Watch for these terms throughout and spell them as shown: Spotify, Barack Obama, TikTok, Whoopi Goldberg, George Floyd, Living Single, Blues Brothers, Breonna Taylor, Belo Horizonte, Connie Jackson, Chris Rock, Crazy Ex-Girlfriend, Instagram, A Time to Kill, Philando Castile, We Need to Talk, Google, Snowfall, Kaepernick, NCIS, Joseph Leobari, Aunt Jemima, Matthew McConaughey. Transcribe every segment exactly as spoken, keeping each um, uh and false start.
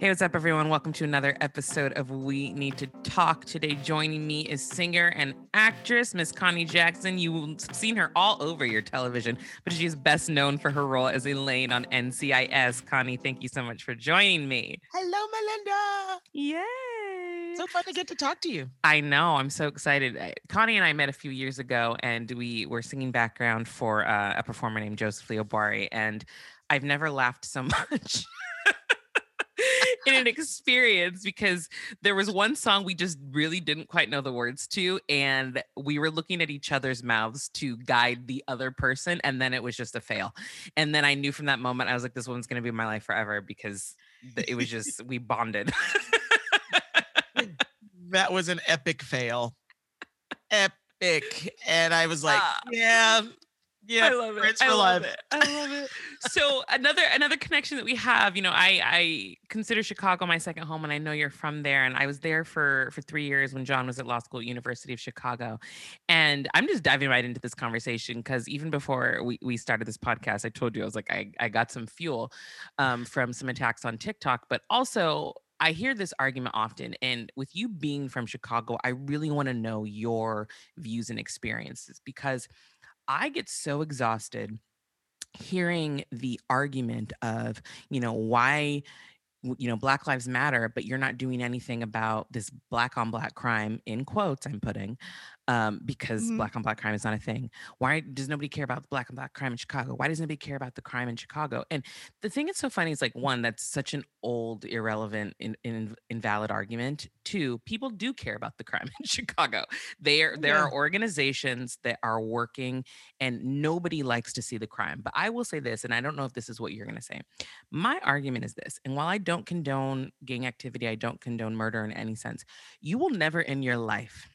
Hey, what's up, everyone? Welcome to another episode of We Need to Talk. Today, joining me is singer and actress, Miss Connie Jackson. You've seen her all over your television, but she's best known for her role as Elaine on N C I S. Connie, thank you so much for joining me. Hello, Melinda. Yay. So fun to get to talk to you. I know. I'm so excited. Connie and I met a few years ago, and we were singing background for uh, a performer named Joseph Leobari, and I've never laughed so much in an experience, because there was one song we just really didn't quite know the words to, and we were looking at each other's mouths to guide the other person, and then it was just a fail. And then I knew from that moment, I was like, this woman's going to be my life forever, because it was just, we bonded. That was an epic fail. Epic. And I was like, uh, yeah. Yeah, I love it. I love it. I love it. So another another connection that we have, you know, I I consider Chicago my second home, and I know you're from there. And I was there for for three years when John was at law school at University of Chicago. And I'm just diving right into this conversation because even before we, we started this podcast, I told you I was like, I, I got some fuel um, from some attacks on TikTok, but also I hear this argument often, and with you being from Chicago, I really want to know your views and experiences, because I get so exhausted hearing the argument of, you know, why, you know, Black Lives Matter, but you're not doing anything about this black on black crime, in quotes I'm putting, um, because mm-hmm. black on black crime is not a thing. Why does nobody care about the black on black crime in Chicago? Why does nobody care about the crime in Chicago? And the thing that's so funny is, like, one, that's such an old, irrelevant, in, in, invalid argument. Two, people do care about the crime in Chicago. There, there yeah. are organizations that are working, and nobody likes to see the crime. But I will say this, and I don't know if this is what you're going to say. My argument is this, and while I don't condone gang activity, I don't condone murder in any sense, you will never in your life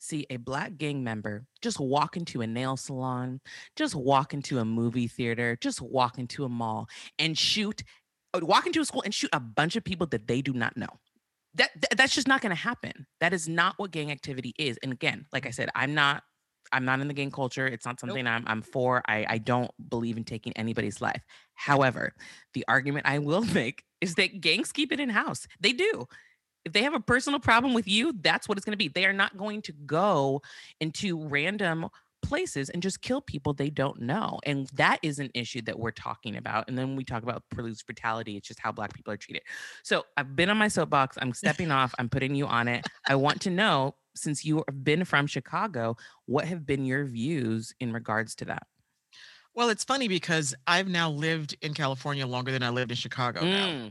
see a black gang member just walk into a nail salon, just walk into a movie theater, just walk into a mall and shoot, walk into a school and shoot a bunch of people that they do not know. That, that's just not going to happen. That is not what gang activity is. And again, like I said, I'm not I'm not in the gang culture. It's not something nope. I'm I'm for. I, I don't believe in taking anybody's life. However, the argument I will make is that gangs keep it in-house. They do. If they have a personal problem with you, that's what it's going to be. They are not going to go into random places and just kill people they don't know. And that is an issue that we're talking about. And then we talk about police brutality. It's just how black people are treated. So I've been on my soapbox. I'm stepping off. I'm putting you on it. I want to know, since you have been from Chicago, what have been your views in regards to that? Well, it's funny because I've now lived in California longer than I lived in Chicago mm. now.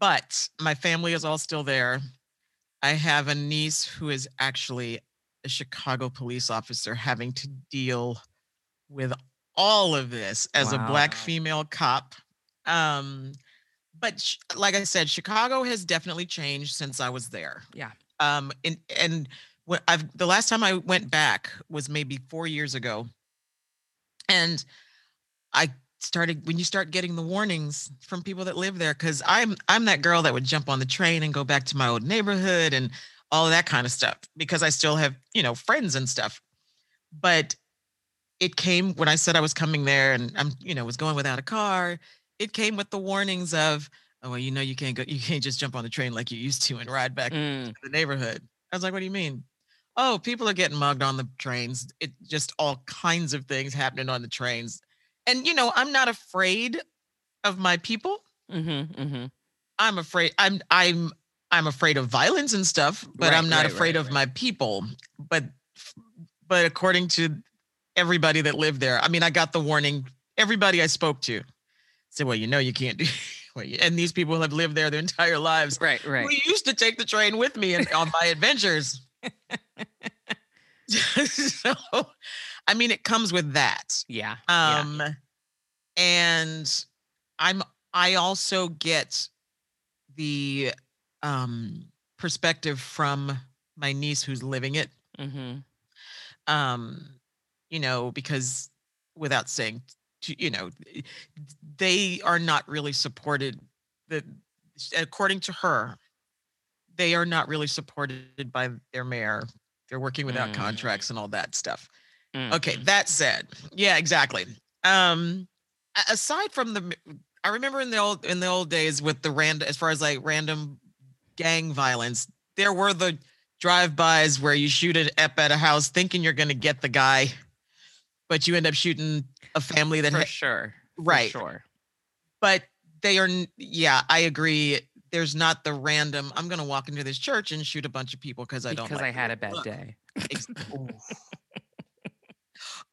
But my family is all still there. I have a niece who is actually a Chicago police officer having to deal with all of this as wow. a black female cop. Um, but sh- like I said, Chicago has definitely changed since I was there. Yeah. Um, and and what I've the last time I went back was maybe four years ago. And I started when you start getting the warnings from people that live there, because I'm I'm that girl that would jump on the train and go back to my old neighborhood and all of that kind of stuff, because I still have, you know, friends and stuff. But it came when I said I was coming there, and I'm, you know, was going without a car. It came with the warnings of, oh, well, you know, you can't go, you can't just jump on the train like you used to and ride back mm. to the neighborhood. I was like, what do you mean? Oh, people are getting mugged on the trains. It just all kinds of things happening on the trains. And, you know, I'm not afraid of my people. Mm-hmm, mm-hmm. I'm afraid. I'm I'm I'm afraid of violence and stuff, but right, I'm not right, afraid right, of right. my people. But but according to everybody that lived there, I mean, I got the warning. Everybody I spoke to said, well, you know, you can't do and these people have lived there their entire lives. Right, right. We used to take the train with me and, on my adventures. So, I mean, it comes with that. Yeah. Um, yeah. And I'm, I also get the um, perspective from my niece who's living it. Mm-hmm. Um, you know, because without saying, you know, they are not really supported. That, according to her, they are not really supported by their mayor. They're working without mm. contracts and all that stuff. Mm. Okay, that said, yeah, exactly. Um, aside from the, I remember in the old in the old days with the random, as far as like random gang violence, there were the drive-bys where you shoot it up at a house thinking you're going to get the guy, but you end up shooting a family that for ha- sure, right, for sure. But they are, yeah, I agree. There's not the random, I'm going to walk into this church and shoot a bunch of people because I don't because like I had a bad look. Day.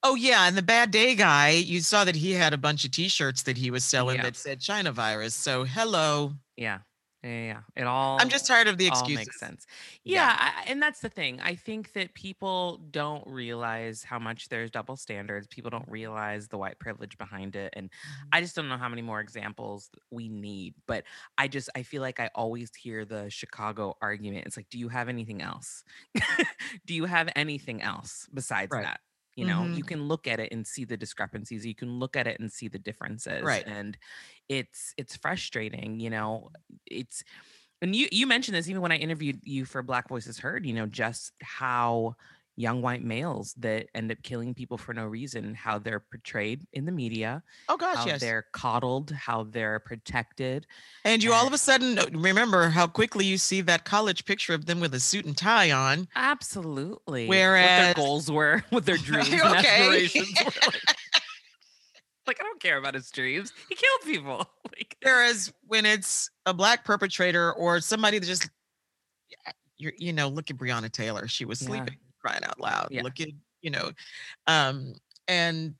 Oh yeah, and the bad day guy, you saw that he had a bunch of T-shirts that he was selling yeah. that said China virus. So hello. Yeah. Yeah, it all. I'm just tired of the excuses. All makes sense. Yeah, yeah. I, and that's the thing. I think that people don't realize how much there's double standards. People don't realize the white privilege behind it, and I just don't know how many more examples we need. But I just, I feel like I always hear the Chicago argument. It's like, do you have anything else? Do you have anything else besides right. that? You know, mm-hmm. you can look at it and see the discrepancies. You can look at it and see the differences. Right. And it's it's frustrating, you know, it's and you, you mentioned this even when I interviewed you for Black Voices Heard, you know, just how young white males that end up killing people for no reason, how they're portrayed in the media. Oh, gosh, how yes. they're coddled, how they're protected. And you and, all of a sudden remember how quickly you see that college picture of them with a suit and tie on. Absolutely. Whereas what their goals were, what their dreams okay. and aspirations were. Like, like, I don't care about his dreams. He killed people. Like, whereas when it's a black perpetrator or somebody that just, you you know, look at Breonna Taylor. She was sleeping. Yeah. Crying out loud, yeah. look at, you know, um, and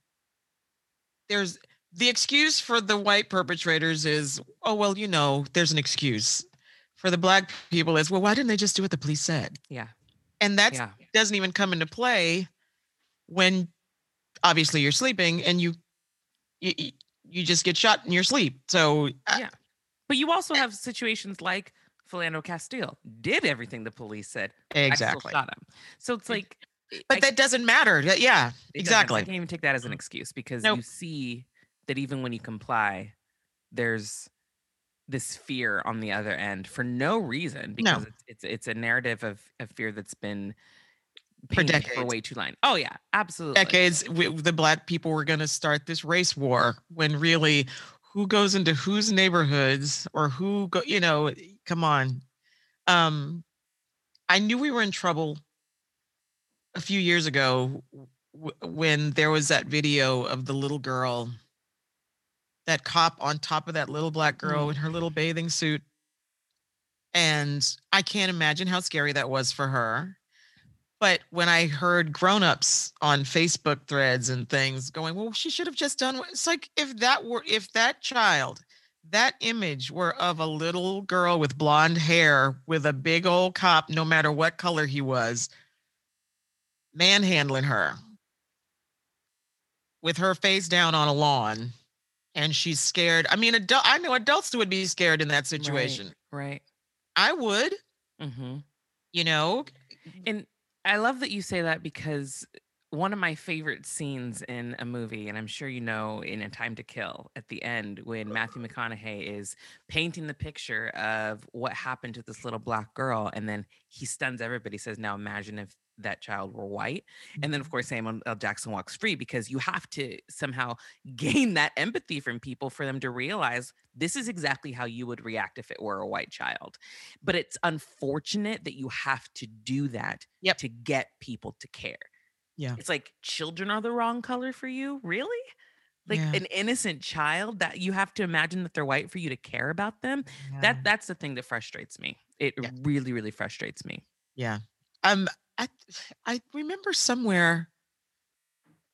there's the excuse for the white perpetrators is, oh, well, you know, there's an excuse. For the black people is, well, why didn't they just do what the police said? Yeah. And that yeah. doesn't even come into play when obviously you're sleeping and you, you, you just get shot in your sleep. So yeah, I, but you also have situations like Philando Castile did everything the police said. Exactly. Shot him. So it's like, but I, that doesn't matter. Yeah, exactly. I can't even take that as an excuse because nope. you see that even when you comply, there's this fear on the other end for no reason because no. It's, it's it's a narrative of, of fear that's been for decades for way too long. Oh yeah, absolutely. Decades. We, the black people were going to start this race war when really, who goes into whose neighborhoods or who go? You know. Come on. Um, I knew we were in trouble a few years ago w- when there was that video of the little girl, that cop on top of that little black girl mm. in her little bathing suit. And I can't imagine how scary that was for her. But when I heard grownups on Facebook threads and things going, well, she should have just done what it's like if that were if that child. That image were of a little girl with blonde hair with a big old cop, no matter what color he was, manhandling her with her face down on a lawn. And she's scared. I mean, adult, I know adults would be scared in that situation. Right. right. I would, mm-hmm. you know. And I love that you say that because one of my favorite scenes in a movie, and I'm sure you know, in A Time to Kill, at the end when Matthew McConaughey is painting the picture of what happened to this little black girl, and then he stuns everybody, says, now imagine if that child were white. And then, of course, Samuel L. Jackson walks free because you have to somehow gain that empathy from people for them to realize this is exactly how you would react if it were a white child. But it's unfortunate that you have to do that yep. to get people to care. Yeah, it's like children are the wrong color for you, really? Like yeah. an innocent child that you have to imagine that they're white for you to care about them. Yeah. That that's the thing that frustrates me. It yeah. really, really frustrates me. Yeah. Um. I I remember somewhere.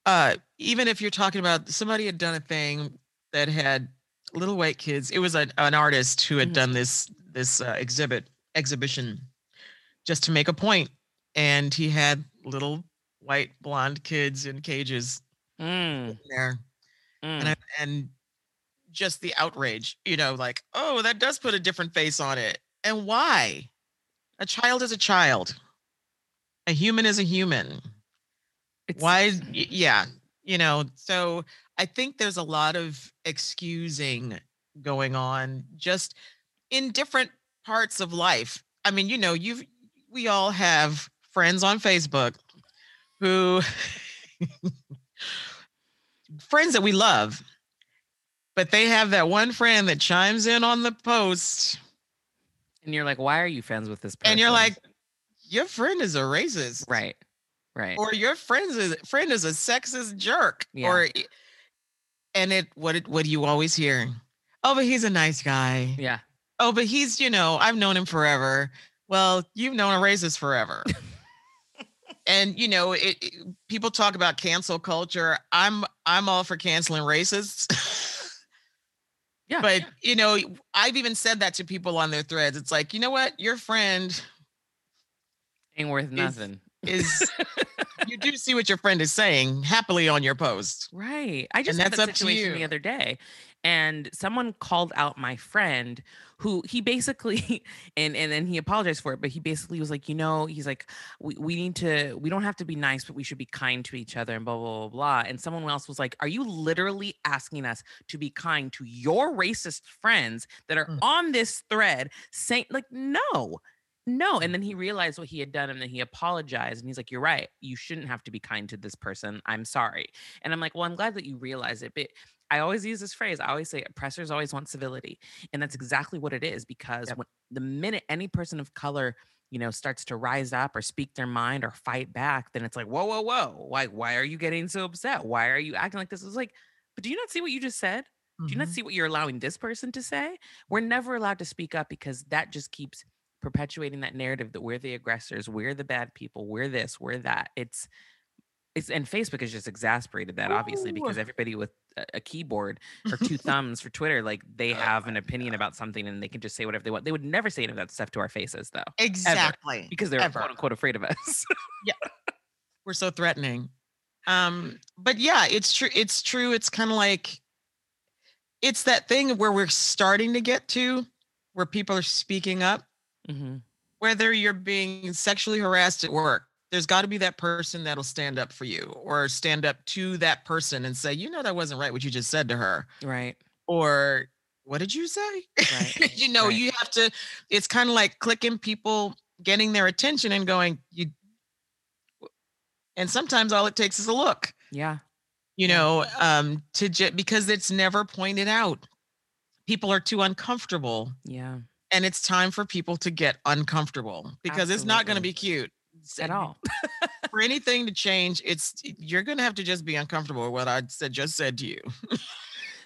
Uh, even if you're talking about somebody had done a thing that had little white kids, it was a, an artist who had mm-hmm. done this this uh, exhibit exhibition just to make a point, and he had little white blonde kids in cages mm. there, mm. and I, and just the outrage, you know, like, oh, that does put a different face on it. And why? A child is a child. A human is a human. It's- why? Yeah, you know. So I think there's a lot of excusing going on, just in different parts of life. I mean, you know, you've we all have friends on Facebook. Who friends that we love, But they have that one friend that chimes in on the post. And you're like, why are you friends with this person? And you're like, your friend is a racist. Right, right. Or your friend is, friend is a sexist jerk. Yeah. Or, and it what, it, what do you always hear? Oh, but he's a nice guy. Yeah. Oh, but he's, you know, I've known him forever. Well, you've known a racist forever. And, you know, it, it, people talk about cancel culture. I'm I'm all for canceling racists. Yeah. But, yeah. you know, I've even said that to people on their threads. It's like, you know what? Your friend ain't worth nothing. Is, is You do see what your friend is saying happily on your post. Right. I just had that situation the other day. And someone called out my friend who he basically, and, and then he apologized for it, but he basically was like, you know, he's like, we, we need to, we don't have to be nice, but we should be kind to each other and blah, blah, blah, blah. And someone else was like, are you literally asking us to be kind to your racist friends that are mm. on this thread saying like, no, no. And then he realized what he had done and then he apologized. And he's like, you're right. You shouldn't have to be kind to this person. I'm sorry. And I'm like, well, I'm glad that you realize it, but I always use this phrase. I always say oppressors always want civility. And that's exactly what it is, because yep. when, the minute any person of color, you know, starts to rise up or speak their mind or fight back, then it's like, whoa, whoa, whoa. Like, why are you getting so upset? Why are you acting like this? It's like, but do you not see what you just said? Mm-hmm. Do you not see what you're allowing this person to say? We're never allowed to speak up because that just keeps perpetuating that narrative that we're the aggressors, we're the bad people, we're this, we're that. It's It's, and Facebook has just exasperated that, obviously, because everybody with a, a keyboard or two thumbs for Twitter, like they have an opinion about something and they can just say whatever they want. They would never say any of that stuff to our faces, though. Exactly. Ever, because they're ever. quote unquote afraid of us. Yeah. We're so threatening. Um, but yeah, it's true. It's true. It's kind of like, it's that thing where we're starting to get to where people are speaking up, mm-hmm. whether you're being sexually harassed at work. There's got to be that person that'll stand up for you or stand up to that person and say, you know, that wasn't right what you just said to her. Right. Or what did you say? Right. you know, right. you have to, it's kind of like clicking people, getting their attention and going, you. And sometimes all it takes is a look. Yeah. You know, um, to j- because it's never pointed out. People are too uncomfortable. Yeah. And it's time for people to get uncomfortable because Absolutely. It's not going to be cute. At all. For anything to change, it's you're gonna have to just be uncomfortable with what I said just said to you.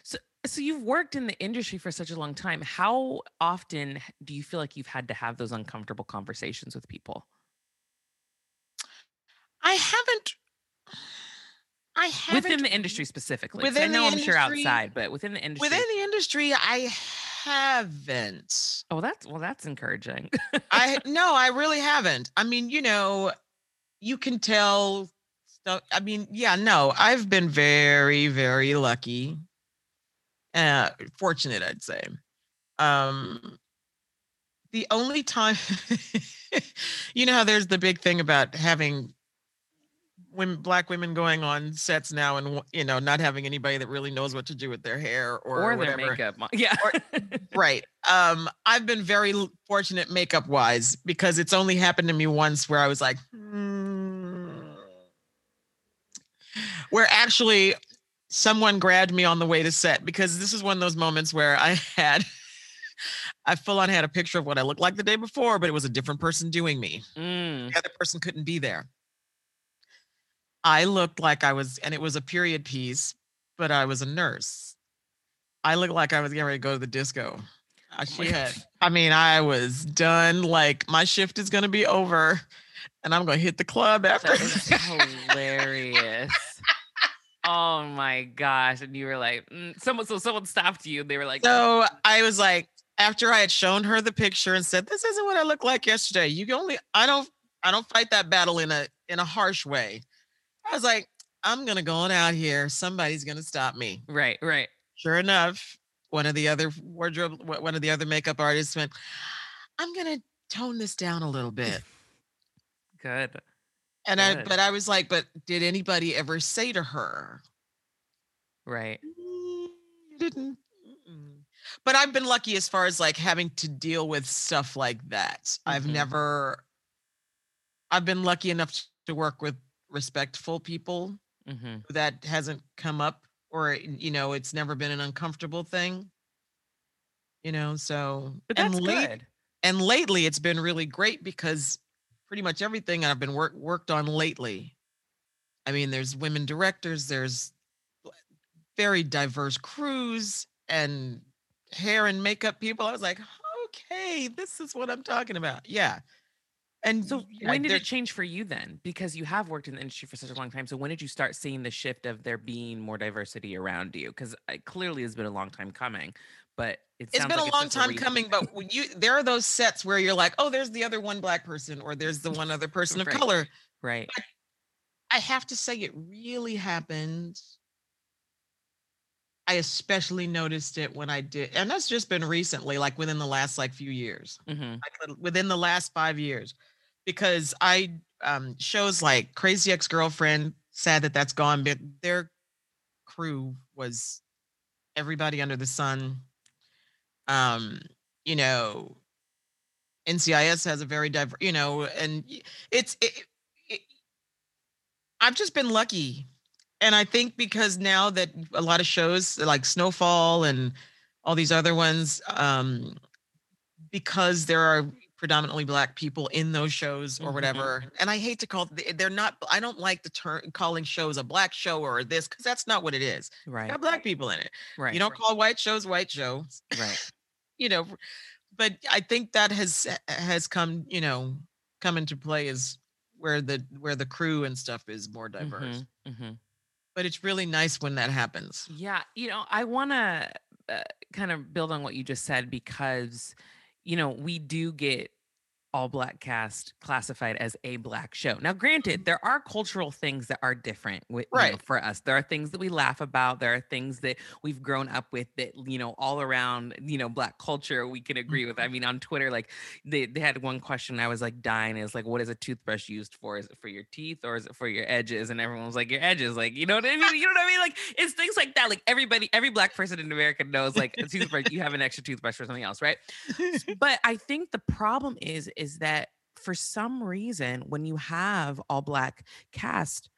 so so you've worked in the industry for such a long time. How often do you feel like you've had to have those uncomfortable conversations with people? I haven't I haven't within the industry specifically. Within I know the I'm industry, sure outside, but within the industry. Within the industry, I haven't. Oh, that's well, that's encouraging. I no, I really haven't. I mean, you know, you can tell stuff. I mean, yeah, no, I've been very, very lucky. Uh, fortunate, I'd say. Um, the only time you know how there's the big thing about having women, black women going on sets now and, you know, not having anybody that really knows what to do with their hair or, or whatever. Their makeup. Yeah. Or, right. Um, I've been very fortunate makeup wise because it's only happened to me once where I was like, hmm. Where actually someone grabbed me on the way to set, because this is one of those moments where I had, I full on had a picture of what I looked like the day before, but it was a different person doing me. Mm. The other person couldn't be there. I looked like I was, and it was a period piece, but I was a nurse. I looked like I was getting ready to go to the disco. She had, I mean, I was done. Like, my shift is going to be over, and I'm going to hit the club after. That is hilarious. Oh, my gosh. And you were like, mm. someone, so someone stopped you. And they were like. So oh. I was like, after I had shown her the picture and said, this isn't what I looked like yesterday. You can only, I don't, I don't fight that battle in a, in a harsh way. I was like, I'm going to go on out here. Somebody's going to stop me. Right, right. Sure enough, one of the other wardrobe, one of the other makeup artists went, I'm going to tone this down a little bit. Good. And Good. I, but I was like, but did anybody ever say to her? Right. Mm, didn't. Mm-mm. But I've been lucky as far as like having to deal with stuff like that. Mm-hmm. I've never, I've been lucky enough to work with respectful people. Mm-hmm. That hasn't come up or, you know, it's never been an uncomfortable thing, you know, so. But that's and late, good. And lately it's been really great because pretty much everything I've been work, worked on lately. I mean, there's women directors, there's very diverse crews and hair and makeup people. I was like, okay, this is what I'm talking about. Yeah. And so when did it change for you then? Because you have worked in the industry for such a long time. So when did you start seeing the shift of there being more diversity around you? Because it clearly has been a long time coming, but it it's been like a long time a coming. But when you, there are those sets where you're like, oh, there's the other one black person, or there's the one other person right. of color. Right. But I have to say it really happened. I especially noticed it when I did, and that's just been recently, like within the last like few years, mm-hmm. like within the last five years. Because I um, shows like Crazy Ex-Girlfriend, sad that that's gone, but their crew was everybody under the sun. Um, you know, N C I S has a very diverse, you know, and it's, it, it, I've just been lucky. And I think because now that a lot of shows like Snowfall and all these other ones, um, because there are predominantly black people in those shows or whatever. Mm-hmm. And I hate to call they're not, I don't like the term calling shows a black show or this, because that's not what it is. Right. It's got black people in it. Right. You don't right. call white shows white shows. Right. You know, but I think that has has come, you know, come into play is where the where the crew and stuff is more diverse. Mm-hmm. Mm-hmm. But it's really nice when that happens. Yeah. You know, I want to uh, kind of build on what you just said, because you know, we do get all black cast classified as a black show. Now, granted, there are cultural things that are different with, right. you know, for us. There are things that we laugh about. There are things that we've grown up with that, you know, all around, you know, black culture, we can agree with. I mean, on Twitter, like they, they had one question. I was like dying is like, what is a toothbrush used for? Is it for your teeth or is it for your edges? And everyone was like, your edges. Like, you know what I mean? You know what I mean? Like it's things like that. Like everybody, every black person in America knows like a toothbrush, you have an extra toothbrush for something else. Right. But I think the problem is, is that for some reason, when you have all black cast,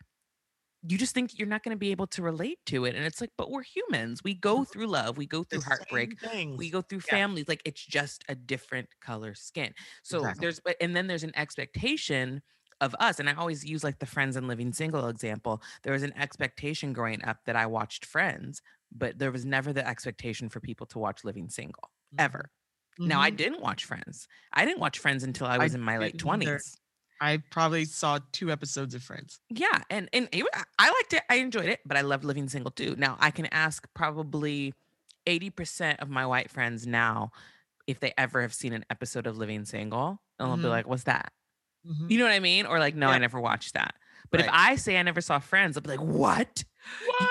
you just think you're not going to be able to relate to it. And it's like, but we're humans. We go through love. We go through the heartbreak. We go through yeah. families. Like it's just a different color skin. So exactly. there's, and then there's an expectation of us. And I always use like the Friends and Living Single example. There was an expectation growing up that I watched Friends, but there was never the expectation for people to watch Living Single mm-hmm. ever. Mm-hmm. Now, I didn't watch Friends. I didn't watch Friends until I was I in my late twenties. Either. I probably saw two episodes of Friends. Yeah. And, and it, I liked it. I enjoyed it, but I loved Living Single too. Now, I can ask probably eighty percent of my white friends now if they ever have seen an episode of Living Single. And they'll mm-hmm. be like, what's that? Mm-hmm. You know what I mean? Or like, no, yeah. I never watched that. But right. if I say I never saw Friends, I'll be like, what? What?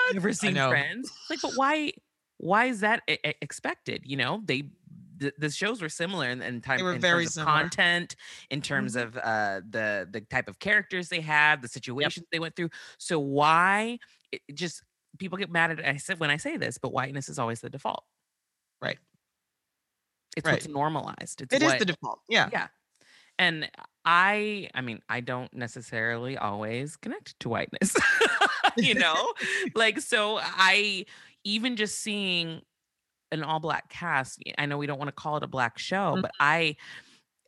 You've never seen Friends? Like, but why, why is that expected? You know, they... The, the shows were similar in, in time, they were in very terms of similar. Content, in terms mm-hmm. of uh, the the type of characters they had, the situations yep. they went through. So why it just people get mad at it, I said when I say this, but whiteness is always the default, right? It's right. what's normalized. It's it what, is the default. Yeah, yeah. And I, I mean, I don't necessarily always connect to whiteness, you know, like so. I even just seeing. An all black cast. I know we don't want to call it a black show, mm-hmm. but I,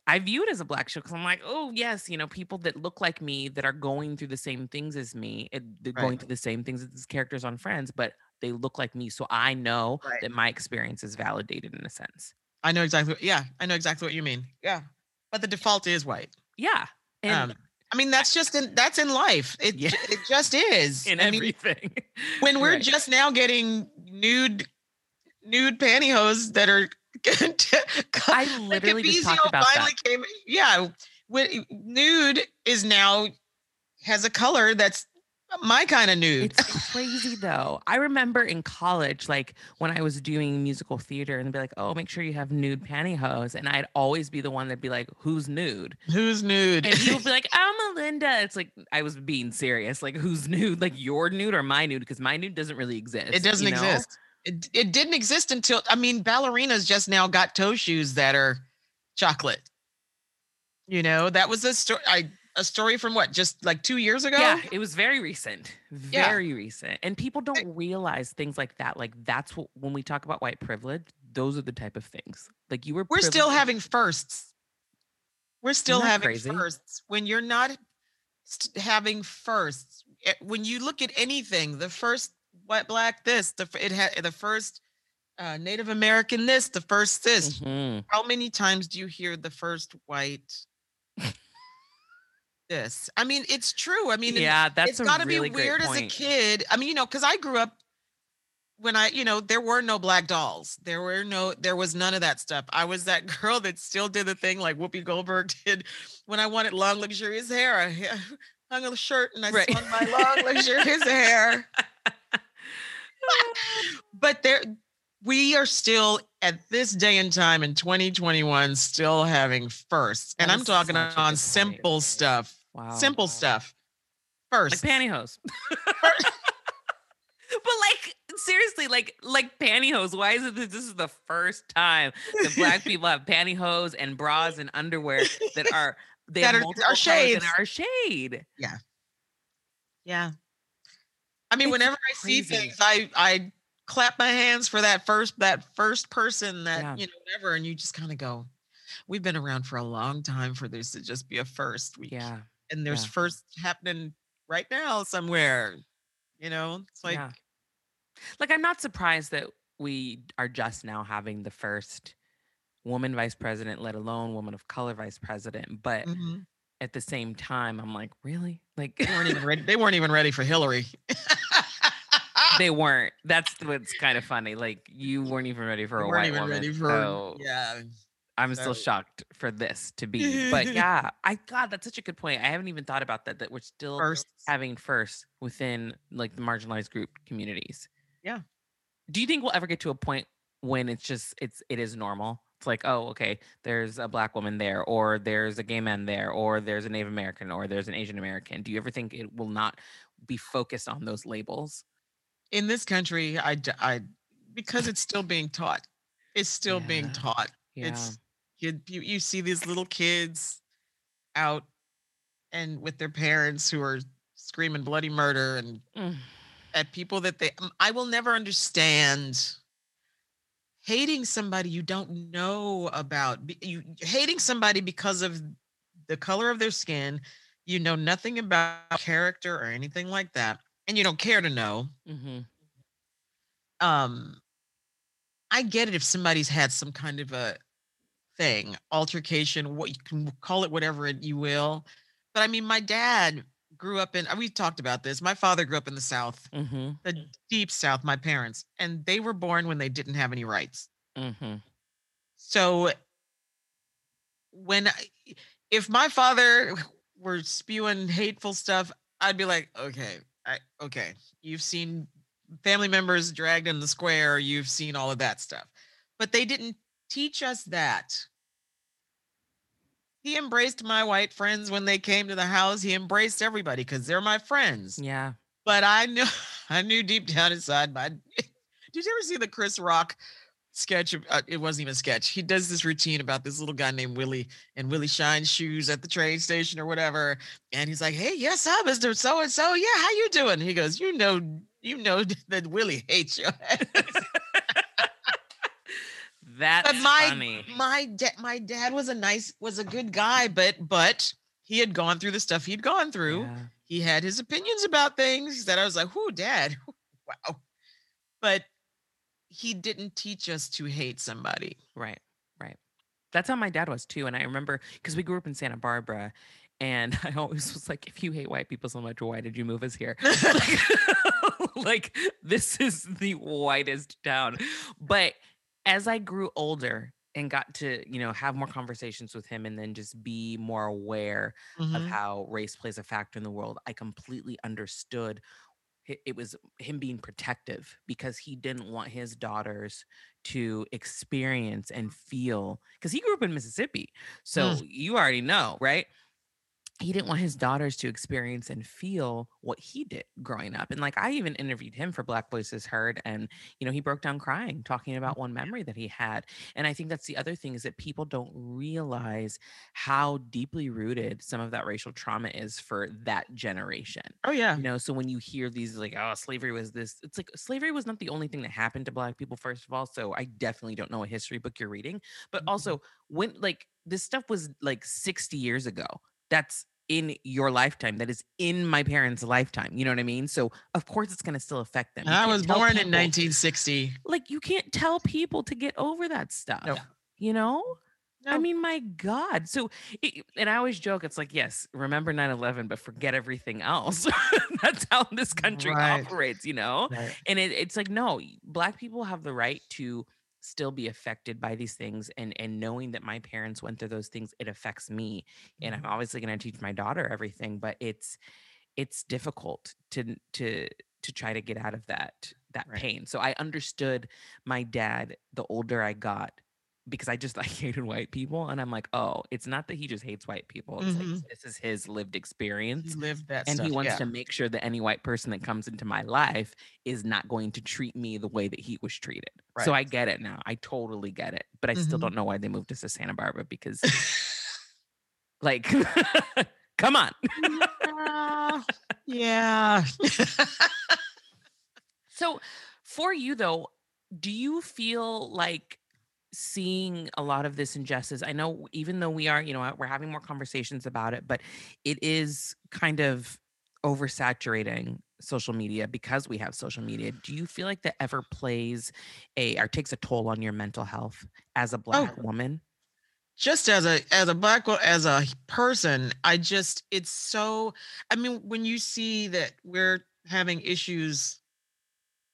I view it as a black show because I'm like, oh yes, you know, people that look like me that are going through the same things as me, they're right. going through the same things as these characters on Friends, but they look like me, so I know right. that my experience is validated in a sense. I know exactly. Yeah, I know exactly what you mean. Yeah, but the default is white. Yeah, and um, I mean that's just in that's in life. It yeah. it just is in I everything. Mean, when we're right. just now getting nude. Nude pantyhose that are. I literally just talked about that. Came, yeah, when, nude is now has a color that's my kind of nude. It's crazy though. I remember in college, like when I was doing musical theater, and they'd be like, "Oh, make sure you have nude pantyhose," and I'd always be the one that'd be like, "Who's nude? Who's nude?" And people would be like, "Oh, Melinda." It's like I was being serious. Like, who's nude? Like your nude or my nude? Because my nude doesn't really exist. It doesn't you know? exist. It, it didn't exist until, I mean, ballerinas just now got toe shoes that are chocolate. You know, that was a story. I, a story from what, just like two years ago? Yeah, it was very recent, very yeah. recent. And people don't realize things like that. Like that's what, when we talk about white privilege, those are the type of things. Like you were- We're privileged. still having firsts. We're still having crazy? firsts. When you're not st- having firsts, when you look at anything, the first white black this, the it had the first uh, Native American this, the first this. Mm-hmm. How many times do you hear the first white this? I mean, it's true. I mean, yeah, that's it's got to really be weird as a kid. I mean, you know, because I grew up when I, you know, there were no black dolls. There were no, there was none of that stuff. I was that girl that still did the thing like Whoopi Goldberg did when I wanted long, luxurious hair. I hung a shirt and I right. swung my long, luxurious hair. But there, we are still at this day and time in twenty twenty-one still having firsts, and I'm talking on simple point. stuff. Wow. Simple wow. stuff. First, like pantyhose. First. But like seriously, like like pantyhose. Why is it that this is the first time that black people have pantyhose and bras and underwear that are they that have are, are shades and are shade? Yeah, yeah. I mean, it's whenever crazy. I see things, I I clap my hands for that first that first person that yeah. you know whatever, and you just kind of go, we've been around for a long time for this to just be a first week. Yeah, and there's yeah. first happening right now somewhere. You know, it's like, yeah. like I'm not surprised that we are just now having the first woman vice president, let alone woman of color vice president. But mm-hmm. at the same time, I'm like, really? Like they weren't even ready. They weren't even ready for Hillary. They weren't. That's what's kind of funny. Like you weren't even ready for they a white even woman. Ready for, so yeah, I'm so. still shocked for this to be. But yeah, I God, that's such a good point. I haven't even thought about that. That we're still first. having first within like the marginalized group communities. Yeah. Do you think we'll ever get to a point when it's just it's it is normal? It's like, oh, okay, there's a black woman there, or there's a gay man there, or there's a Native American, or there's an Asian American. Do you ever think it will not be focused on those labels? In this country, I, I because it's still being taught. It's still yeah. being taught. Yeah. It's you, you you see these little kids out and with their parents who are screaming bloody murder and mm. at people that they I will never understand hating somebody you don't know about. You hating somebody because of the color of their skin, you know nothing about character or anything like that, and you don't care to know. Mm-hmm. Um, I get it if somebody's had some kind of a thing, altercation, what you can call it, whatever it you will. But I mean, my dad grew up in, we talked about this. My father grew up in the South, mm-hmm. the deep South, my parents, and they were born when they didn't have any rights. Mm-hmm. So when, I, if my father were spewing hateful stuff, I'd be like, okay, I, okay, you've seen family members dragged in the square, you've seen all of that stuff. But they didn't teach us that. He embraced my white friends when they came to the house. He embraced everybody because they're my friends. Yeah. But I knew I knew deep down inside my did you ever see the Chris Rock sketch? Uh, it wasn't even a sketch. He does this routine about this little guy named Willie, and Willie shines shoes at the train station or whatever. And he's like, hey, yes, sir, Mister So-and-so. Yeah, how you doing? And he goes, you know, you know that Willie hates you. That's but my, funny. My dad, my dad was a nice, was a good guy, but, but he had gone through the stuff he'd gone through. Yeah. He had his opinions about things that I was like, whoo, dad, wow. But he didn't teach us to hate somebody. Right. Right. That's how my dad was too. And I remember, cause we grew up in Santa Barbara, and I always was like, if you hate white people so much, why did you move us here? Like, like, this is the whitest town. But as I grew older and got to, you know, have more conversations with him and then just be more aware mm-hmm. of how race plays a factor in the world, I completely understood it was him being protective because he didn't want his daughters to experience and feel, because he grew up in Mississippi. So mm. you already know, right? he didn't want his daughters to experience and feel what he did growing up. And like, I even interviewed him for Black Voices Heard, and, you know, he broke down crying, talking about one memory that he had. And I think that's the other thing, is that people don't realize how deeply rooted some of that racial trauma is for that generation. Oh yeah. You know, so when you hear these like, oh, slavery was this, it's like, slavery was not the only thing that happened to Black people, first of all. So I definitely don't know a history book you're reading, but also when like this stuff was like sixty years ago, that's in your lifetime, that is in my parents' lifetime, you know what I mean? So of course it's going to still affect them. I was born people, in nineteen sixty. Like, you can't tell people to get over that stuff. No. You know? No. I mean, my God. So, it, and I always joke, it's like, yes, remember nine eleven, but forget everything else. That's how this country right. operates, you know? Right. And it, it's like, no, Black people have the right to still be affected by these things, and and knowing that my parents went through those things, it affects me, and I'm obviously going to teach my daughter everything, but it's it's difficult to to to try to get out of that that right. pain. So I understood my dad the older I got, because I just I hated white people, and I'm like, oh, it's not that he just hates white people, it's mm-hmm. like, this is his lived experience, he lived that and stuff. He wants yeah. to make sure that any white person that comes into my life is not going to treat me the way that he was treated. Right. So I get it now, I totally get it, but I mm-hmm. still don't know why they moved us to Santa Barbara, because like come on. Yeah, yeah. So for you though, do you feel like seeing a lot of this injustice, I know, even though we are, you know, we're having more conversations about it, but it is kind of oversaturating social media because we have social media. Do you feel like that ever plays a, or takes a toll on your mental health as a Black oh, woman? Just as a, as a Black, as a person, I just, it's so, I mean, when you see that we're having issues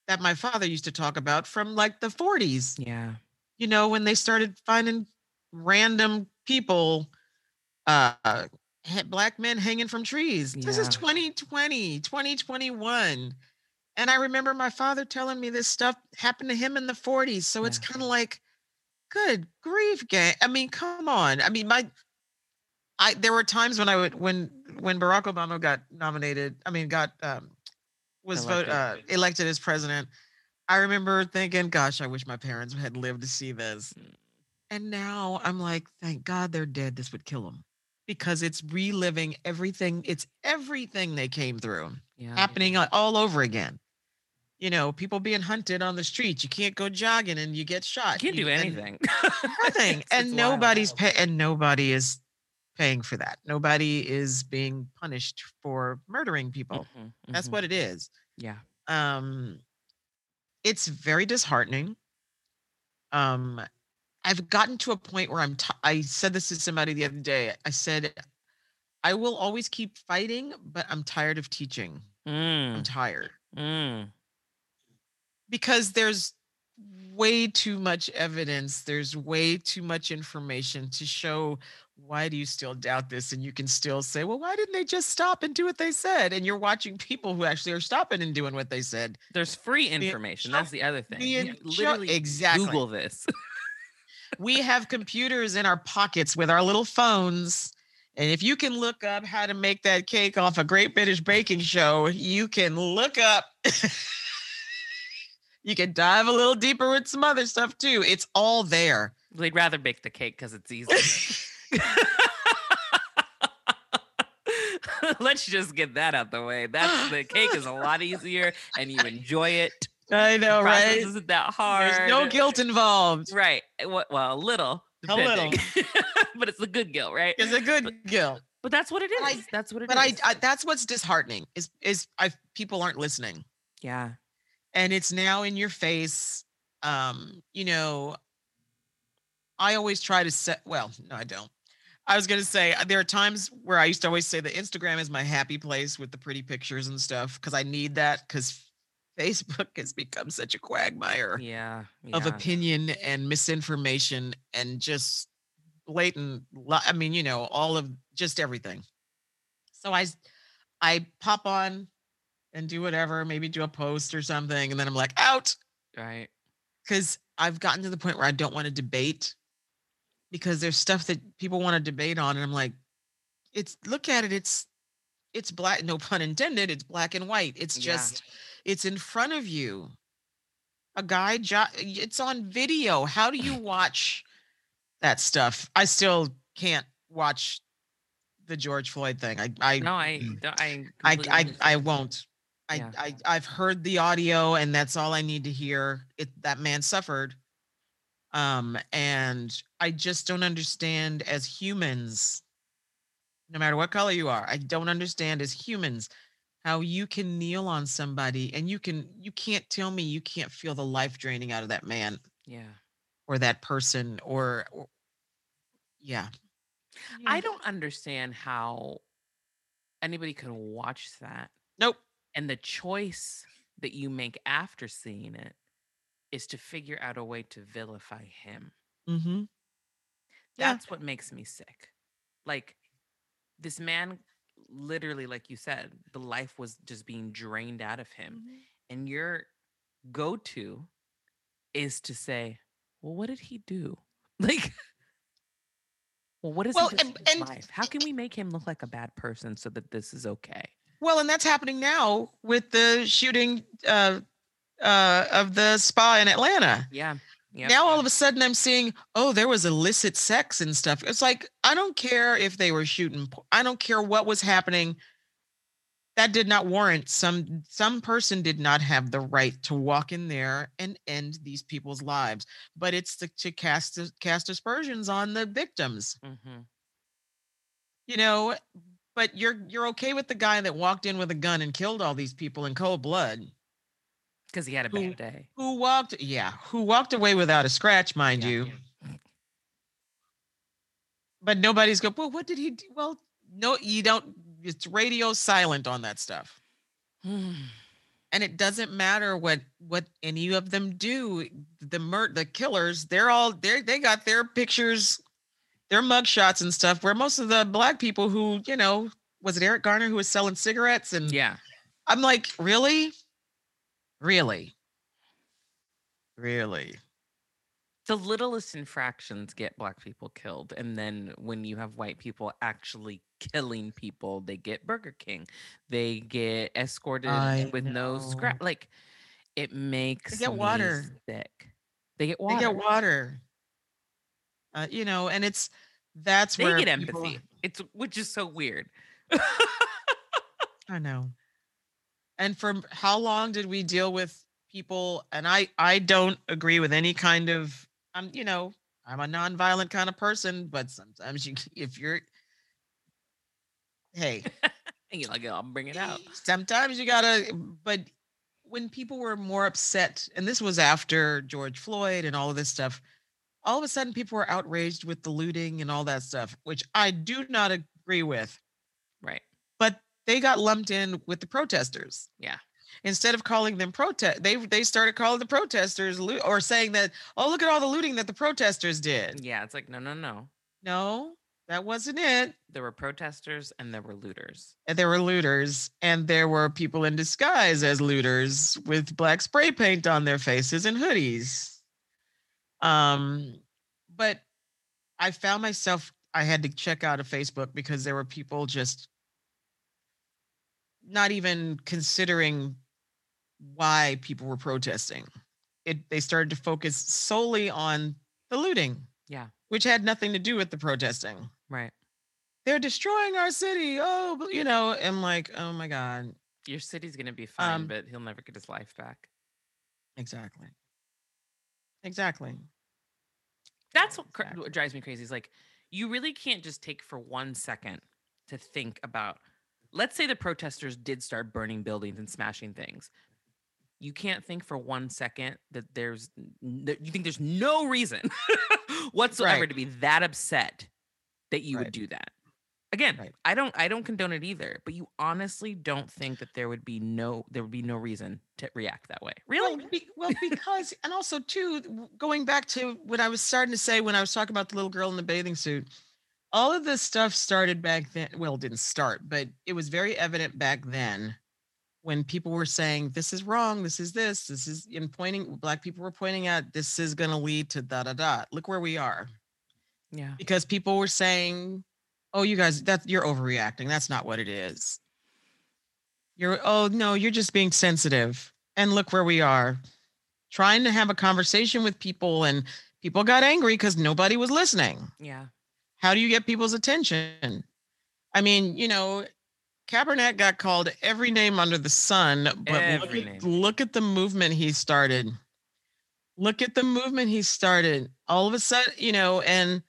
that my father used to talk about from like the forties. Yeah. You know, when they started finding random people, uh, Black men hanging from trees. Yeah. This is twenty twenty, twenty twenty-one. And I remember my father telling me this stuff happened to him in the forties. So yeah. it's kind of like, good grief, gang. I mean, come on. I mean, my, I, there were times when I would, when, when Barack Obama got nominated, I mean, got, um, was elected. Vote, uh, elected as president. I remember thinking, gosh, I wish my parents had lived to see this. And now I'm like, thank God they're dead. This would kill them, because it's reliving everything. It's everything they came through yeah, happening yeah. all over again. You know, people being hunted on the streets. You can't go jogging and you get shot. You can't you, do anything. And nothing. it's, and it's nobody's pay- and nobody is paying for that. Nobody is being punished for murdering people. Mm-hmm, That's mm-hmm. what it is. Yeah. Um, It's very disheartening. Um, I've gotten to a point where I'm, t- I said this to somebody the other day. I said, I will always keep fighting, but I'm tired of teaching. Mm. I'm tired. Mm. Because there's way too much evidence. There's way too much information to show. Why do you still doubt this? And you can still say, well, why didn't they just stop and do what they said? And you're watching people who actually are stopping and doing what they said. There's free information. The, That's the other thing. The, you literally exactly. Google this. We have computers in our pockets with our little phones. And if you can look up how to make that cake off a Great British Baking Show, you can look up. You can dive a little deeper with some other stuff too. It's all there. They'd rather bake the cake because it's easy. Let's just get that out the way. That's the cake is a lot easier and you enjoy it. I know, the right? It isn't that hard. There's no guilt involved. Right. Well, a little. Depending. A little. But it's a good guilt, right? It's a good but, guilt. But that's what it is. I, that's what it but is. But I, I that's what's disheartening is is I people aren't listening. Yeah. And it's now in your face. Um, you know, I always try to set well, no, I don't. I was going to say, there are times where I used to always say that Instagram is my happy place with the pretty pictures and stuff, because I need that, because Facebook has become such a quagmire yeah, yeah. of opinion and misinformation and just blatant, I mean, you know, all of just everything. So I, I pop on and do whatever, maybe do a post or something, and then I'm like, out. Right. Because I've gotten to the point where I don't want to debate, because there's stuff that people want to debate on. And I'm like, it's look at it, it's it's black, no pun intended, it's black and white. It's just, yeah. It's in front of you. A guy, jo- it's on video. How do you watch that stuff? I still can't watch the George Floyd thing. I, I no, I, I, I, I, I won't. I, yeah. I, I've heard the audio, and that's all I need to hear. It that man suffered, um, and I just don't understand as humans. No matter what color you are, I don't understand as humans how you can kneel on somebody and you can you can't tell me you can't feel the life draining out of that man, yeah, or that person, or, or yeah. I don't understand how anybody could watch that. Nope. And the choice that you make after seeing it is to figure out a way to vilify him. Mm-hmm. That's yeah. what makes me sick. Like, this man, literally, like you said, the life was just being drained out of him. Mm-hmm. And your go-to is to say, well, what did he do? Like... Well, what is well, and, his and, life? How can we make him look like a bad person so that this is okay? Well, and that's happening now with the shooting uh, uh, of the spa in Atlanta. Yeah. Yep. Now all of a sudden I'm seeing, oh, there was illicit sex and stuff. It's like, I don't care if they were shooting. I don't care what was happening. That did not warrant. Some some person did not have the right to walk in there and end these people's lives. But it's to, to cast cast aspersions on the victims. Mm-hmm. You know, but you're you're okay with the guy that walked in with a gun and killed all these people in cold blood because he had a who, bad day. Who walked, yeah, who walked away without a scratch, mind yeah. you. But nobody's go, well, what did he do? Well, no, you don't. It's radio silent on that stuff. And it doesn't matter what, what any of them do. The mur- the killers, they're all they they got their pictures, their mugshots and stuff, where most of the black people who, you know, was it Eric Garner who was selling cigarettes? And yeah, I'm like, really? Really? Really? The littlest infractions get black people killed. And then when you have white people actually killing people, they get Burger King. They get escorted I with know. no scrap. Like, it makes they get water. me sick. They get water. They get water. Uh, you know, and it's, that's they where they get people... empathy. It's, which is so weird. I know. And for how long did we deal with people? And I, I don't agree with any kind of, I'm, you know, I'm a nonviolent kind of person, but sometimes you, if you're, hey, you like, I'll bring it out. Sometimes you gotta, but when people were more upset, and this was after George Floyd and all of this stuff, all of a sudden people were outraged with the looting and all that stuff, which I do not agree with. Right. But they got lumped in with the protesters. Yeah. Instead of calling them protest, they they started calling the protesters lo- or saying that, oh, look at all the looting that the protesters did. Yeah, it's like, no, no, no. No, that wasn't it. There were protesters and there were looters. And there were looters. And there were people in disguise as looters with black spray paint on their faces and hoodies. Um, but I found myself, I had to check out of Facebook because there were people just not even considering why people were protesting. It they started to focus solely on the looting, yeah, which had nothing to do with the protesting. Right. They're destroying our city. Oh, you know, and like, oh my God, your city's gonna be fine, um, but he'll never get his life back. Exactly. Exactly. That's what exactly. cr- drives me crazy. Is like, you really can't just take for one second to think about. Let's say the protesters did start burning buildings and smashing things. You can't think for one second that there's, that you think there's no reason whatsoever right. to be that upset that you right. would do that. Again, right. I don't, I don't condone it either, but you honestly don't think that there would be no, there would be no reason to react that way. Really? Well, be, well because, and also too, going back to what I was starting to say when I was talking about the little girl in the bathing suit, all of this stuff started back then. Well, it didn't start, but it was very evident back then when people were saying, this is wrong. This is this, this is in pointing. Black people were pointing out, this is going to lead to da, da, da. Look where we are. Yeah. Because people were saying oh, you guys, that you're overreacting. That's not what it is. You're, oh, no, you're just being sensitive. And look where we are, trying to have a conversation with people, and people got angry because nobody was listening. Yeah. How do you get people's attention? I mean, you know, Kaepernick got called every name under the sun, but look at, look at the movement he started. Look at the movement he started. All of a sudden, you know, and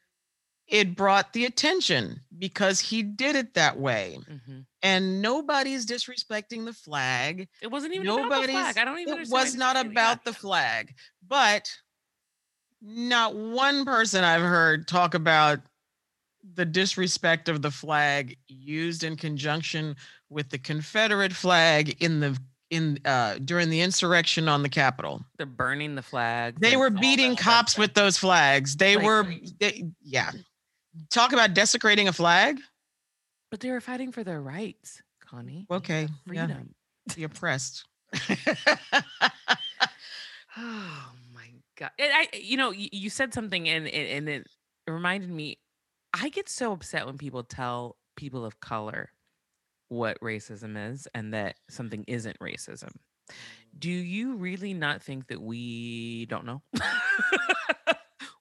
it brought the attention because he did it that way. Mm-hmm. And nobody's disrespecting the flag. It wasn't even nobody's, about the flag. I don't even understand. It was not about that. The flag. But not one person I've heard talk about the disrespect of the flag used in conjunction with the Confederate flag in the in uh during the insurrection on the Capitol. They're burning the flag. They were beating cops with those flags. They like, were they, yeah. Talk about desecrating a flag. But they were fighting for their rights, Connie. Okay. Freedom. Yeah. The oppressed. Oh my God. And I you know, you said something and and it reminded me. I get so upset when people tell people of color what racism is and that something isn't racism. Do you really not think that we don't know?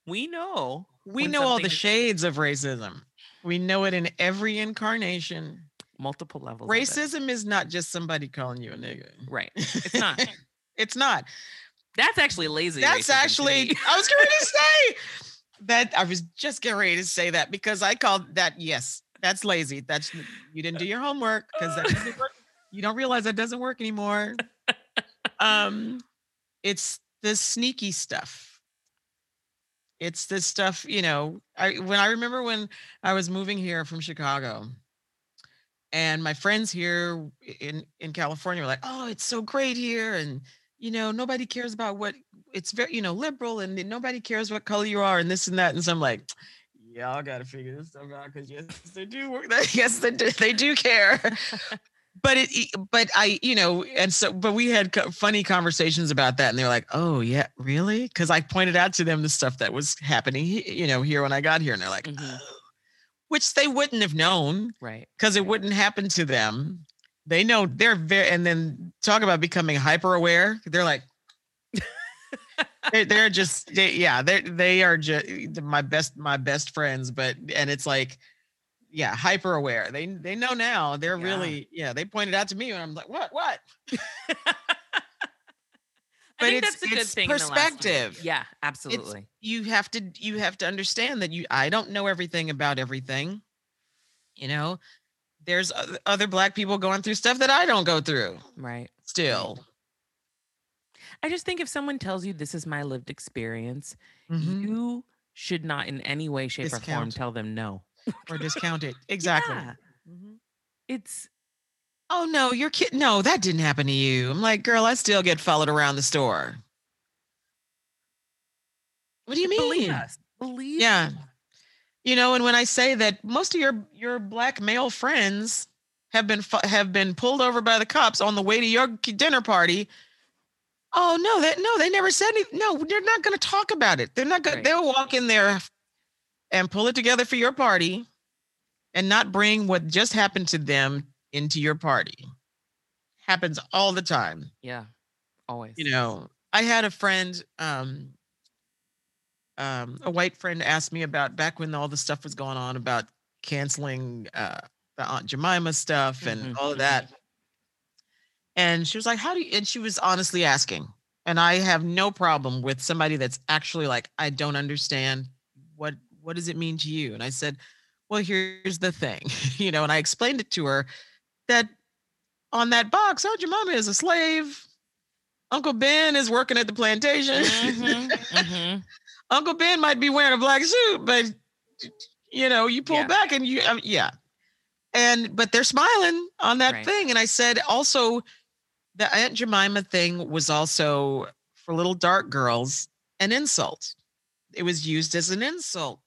We know. We know all the shades of racism. We know it in every incarnation. Multiple levels. Racism is not just somebody calling you a nigga. Right. It's not. It's not. That's actually lazy. That's actually, I was going to say... That I was just getting ready to say that because I called that. Yes, that's lazy. That's you didn't do your homework because that doesn't work. You don't realize that doesn't work anymore. Um, it's the sneaky stuff. It's this stuff, you know. I when I remember when I was moving here from Chicago, and my friends here in in California were like, "Oh, it's so great here," and you know, nobody cares about what. It's very, you know, liberal and nobody cares what color you are and this and that. And so I'm like, y'all got to figure this stuff out because yes, they do work. That. Yes, they do. They do care. But it, but I, you know, and so, but we had co- funny conversations about that and they were like, oh yeah, really? Because I pointed out to them the stuff that was happening, you know, here when I got here and they're like, mm-hmm. Oh. Which they wouldn't have known. Right. Because it right. wouldn't happen to them. They know they're very, and then talk about becoming hyper aware. They're like, they're just they, yeah they they are just my best my best friends but and it's like yeah hyper aware they they know now they're yeah. really yeah they pointed out to me and I'm like what what but I think it's, that's a it's good thing perspective yeah absolutely it's, you have to you have to understand that you I don't know everything about everything you know there's other Black people going through stuff that I don't go through right still right. I just think if someone tells you this is my lived experience, mm-hmm. you should not in any way, shape, discount. Or form tell them no. Or discount it. Exactly. Yeah. Mm-hmm. It's, oh no, your kid, no, that didn't happen to you. I'm like, girl, I still get followed around the store. What do you mean? Believe us. Believe yeah. us. You know, and when I say that most of your, your Black male friends have been have been pulled over by the cops on the way to your dinner party. Oh no! That no, they never said anything. No, they're not going to talk about it. They're not going. Right. They'll walk in there and pull it together for your party, and not bring what just happened to them into your party. Happens all the time. Yeah, always. You know, I had a friend, um, um, a white friend, asked me about back when all the stuff was going on about canceling uh, the Aunt Jemima stuff and mm-hmm. all of that. And she was like, how do you, and she was honestly asking, and I have no problem with somebody that's actually like, I don't understand what, what does it mean to you? And I said, well, here's the thing, you know, and I explained it to her that on that box, Aunt Jemima is a slave. Uncle Ben is working at the plantation. Mm-hmm, mm-hmm. Uncle Ben might be wearing a black suit, but you know, you pull yeah. back and you, I mean, yeah. And, but they're smiling on that right. thing. And I said, also, the Aunt Jemima thing was also, for little dark girls, an insult. It was used as an insult.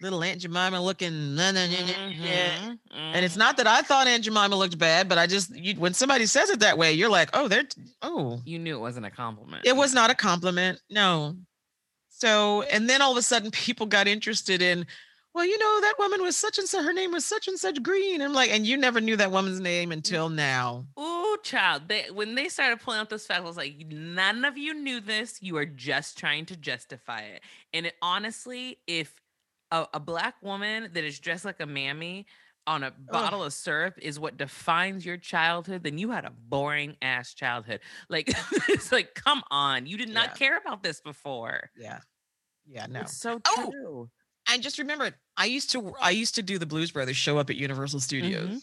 Little Aunt Jemima looking, nah, nah, nah, mm-hmm. yeah. mm-hmm. And it's not that I thought Aunt Jemima looked bad, but I just, you, when somebody says it that way, you're like, oh, they're, oh. You knew it wasn't a compliment. It was not a compliment, no. So, and then all of a sudden people got interested in, well, you know, that woman was such and such, her name was such and such Green. I'm like, and you never knew that woman's name until now. Ooh, child. They, when they started pulling out those facts, I was like, none of you knew this. You are just trying to justify it. And it, honestly, if a, a black woman that is dressed like a mammy on a bottle oh. of syrup is what defines your childhood, then you had a boring ass childhood. Like, it's like, come on. You did not yeah. care about this before. Yeah. Yeah, no. It's so true. Oh, I just remembered. I used to, I used to do the Blues Brothers show up at Universal Studios, mm-hmm.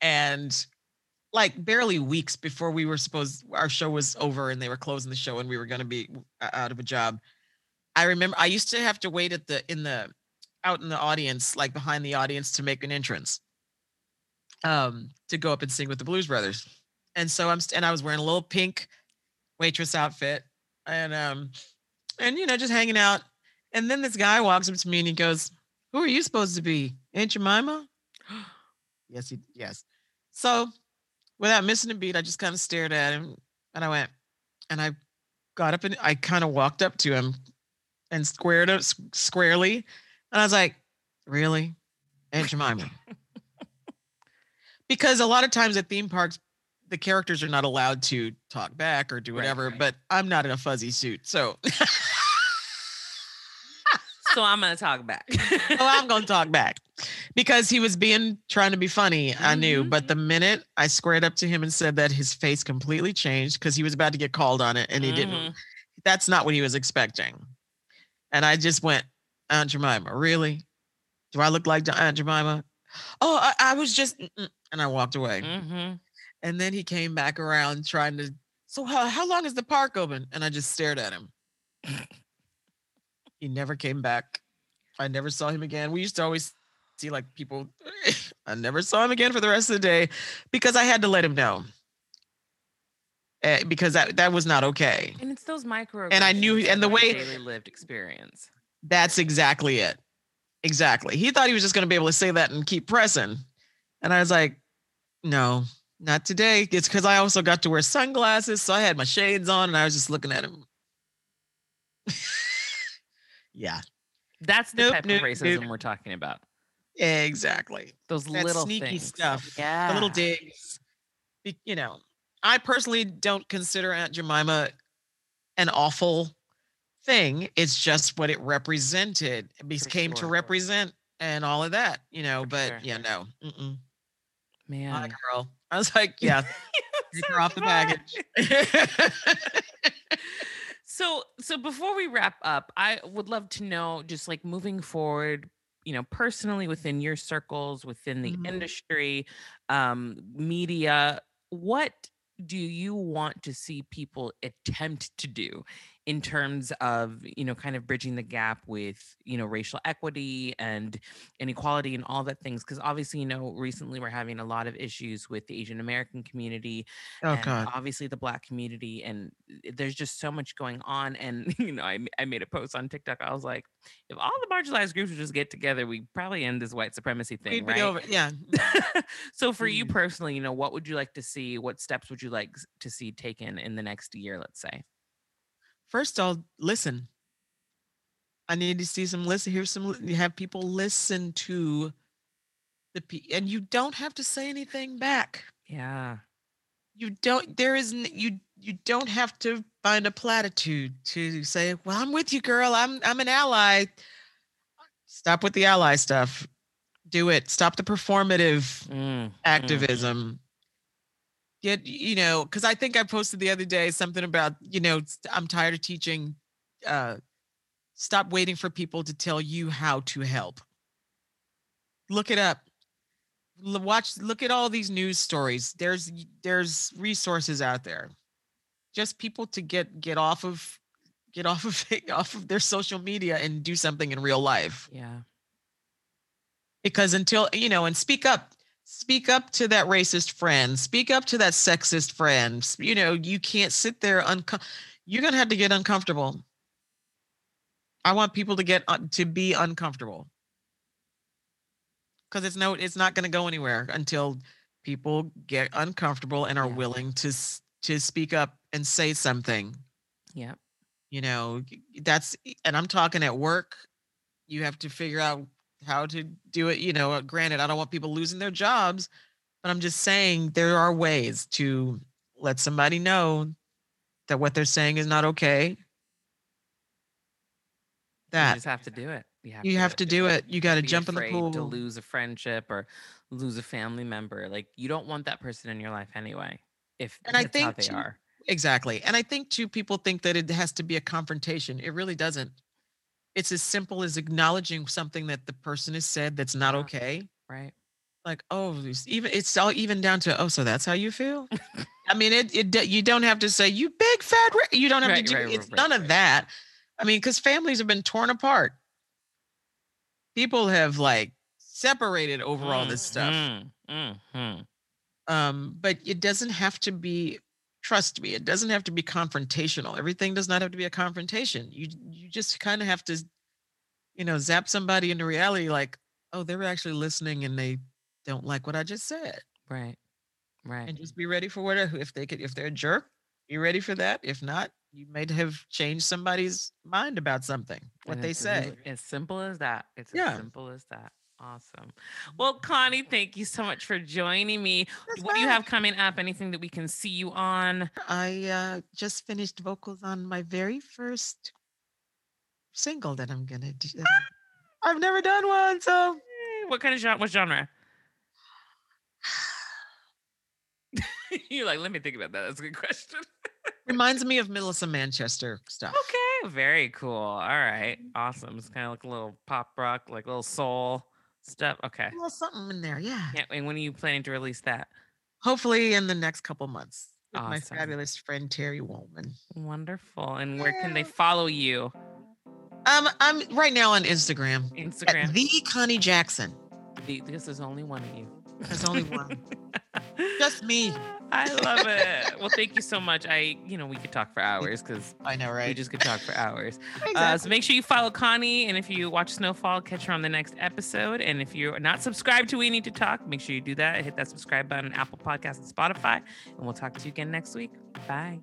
and like barely weeks before we were supposed, our show was over and they were closing the show and we were going to be out of a job. I remember I used to have to wait at the, in the, out in the audience, like behind the audience, to make an entrance, um, to go up and sing with the Blues Brothers. And so I'm, st- and I was wearing a little pink waitress outfit and, um, and, you know, just hanging out. And then this guy walks up to me and he goes, who are you supposed to be? Aunt Jemima? yes, he, yes. So without missing a beat, I just kind of stared at him and I went, and I got up and I kind of walked up to him and squared up squarely. And I was like, really? Aunt Jemima? Because a lot of times at theme parks, the characters are not allowed to talk back or do whatever, right, right. but I'm not in a fuzzy suit. So, so I'm going to talk back. So I'm going to talk back because he was being, trying to be funny. Mm-hmm. I knew, but the minute I squared up to him and said that, his face completely changed because he was about to get called on it. And he mm-hmm. didn't, that's not what he was expecting. And I just went, Aunt Jemima, really? Do I look like Aunt Jemima? Oh, I, I was just, mm-mm. and I walked away. Mm-hmm. And then he came back around trying to, so how, how long is the park open? And I just stared at him. He never came back. I never saw him again. We used to always see like people. I never saw him again for the rest of the day because I had to let him know. Uh, because that, that was not okay. And it's those micro. And I knew, and the way. Daily lived experience. That's exactly it. Exactly. He thought he was just going to be able to say that and keep pressing. And I was like, no. Not today. It's because I also got to wear sunglasses, so I had my shades on, and I was just looking at him. Yeah, that's the nope, type nope, of racism nope. we're talking about. Exactly. Those that little sneaky things. Stuff. Yeah, the little digs. You know, I personally don't consider Aunt Jemima an awful thing. It's just what it represented, it came sure. to represent, and all of that. You know, For but sure. yeah, no. Mm-mm. Man, my girl. I was like, yeah, take her off the package. so, so before we wrap up, I would love to know, just like moving forward, you know, personally within your circles, within the mm-hmm. industry, um, media, what do you want to see people attempt to do in terms of, you know, kind of bridging the gap with, you know, racial equity and inequality and all that things? Because obviously, you know, recently we're having a lot of issues with the Asian American community oh, and God. obviously the Black community. And there's just so much going on. And, you know, I, I made a post on TikTok. I was like, if all the marginalized groups would just get together, we probably end this white supremacy thing, We'd right? Be over. Yeah. So for you personally, you know, what would you like to see? What steps would you like to see taken in the next year, let's say? First of all, listen. I need to see some listen. Here's some. You have people listen to the p, and you don't have to say anything back. Yeah. You don't. There isn't. You you don't have to find a platitude to say, "Well, I'm with you, girl. I'm I'm an ally." Stop with the ally stuff. Do it. Stop the performative mm, activism. Mm. Get, you know, because I think I posted the other day something about, you know, I'm tired of teaching. Uh, stop waiting for people to tell you how to help. Look it up. Watch, look at all these news stories. There's there's resources out there. Just people to get get off of get off of off of their social media and do something in real life. Yeah. Because until, you know, and speak up. Speak up to that racist friend. Speak up to that sexist friend. You know, you can't sit there. Unco- You're going to have to get uncomfortable. I want people to get uh, to be uncomfortable. Because it's no, it's not going to go anywhere until people get uncomfortable and are yeah. willing to to speak up and say something. Yeah. You know, that's, and I'm talking at work. You have to figure out how to do it. You know, granted, I don't want people losing their jobs, but I'm just saying there are ways to let somebody know that what they're saying is not okay. That you just have to do it. You have, you to, have to do it. it. You got to jump in the pool. To lose a friendship or lose a family member, like you don't want that person in your life anyway. If and that's I think how they too, are exactly. And I think too, people think that it has to be a confrontation. It really doesn't. It's as simple as acknowledging something that the person has said that's not okay. Right. Like, oh, even it's all even down to, oh, so that's how you feel? I mean, it, it you don't have to say, you big fat, you don't have right, to do, right, it's right, none right. of that. I mean, because families have been torn apart. People have like separated over mm, all this stuff. Mm, mm, mm. Um, but it doesn't have to be, trust me, it doesn't have to be confrontational. Everything does not have to be a confrontation. You you just kind of have to, you know, zap somebody into reality like, oh, they were actually listening and they don't like what I just said. Right. Right. And just be ready for whatever, if they could, if they're a jerk, be ready for that. If not, you may have changed somebody's mind about something, what they say. As simple as that. It's yeah. as simple as that. Awesome. Well, Connie, thank you so much for joining me. That's what fine. Do you have coming up? Anything that we can see you on? I uh, just finished vocals on my very first single that I'm going to do. I've never done one, so. What kind of genre? What genre? You're like, let me think about that. That's a good question. Reminds me of Melissa Manchester stuff. Okay, very cool. All right, awesome. It's kind of like a little pop rock, like a little soul stuff. Okay. A little something in there, yeah. Yeah. And when are you planning to release that? Hopefully in the next couple months. With awesome. My fabulous friend, Terry Wollman. Wonderful. And where yeah. can they follow you? Um, I'm right now on Instagram. Instagram. The Connie Jackson. The, because there's only one of you. There's only one. Just me. I love it. Well, thank you so much. I, you know, we could talk for hours because I know, right? We just could talk for hours. Exactly. Uh, so make sure you follow Connie. And if you watch Snowfall, catch her on the next episode. And if you're not subscribed to We Need to Talk, make sure you do that. Hit that subscribe button on Apple Podcasts and Spotify. And we'll talk to you again next week. Bye.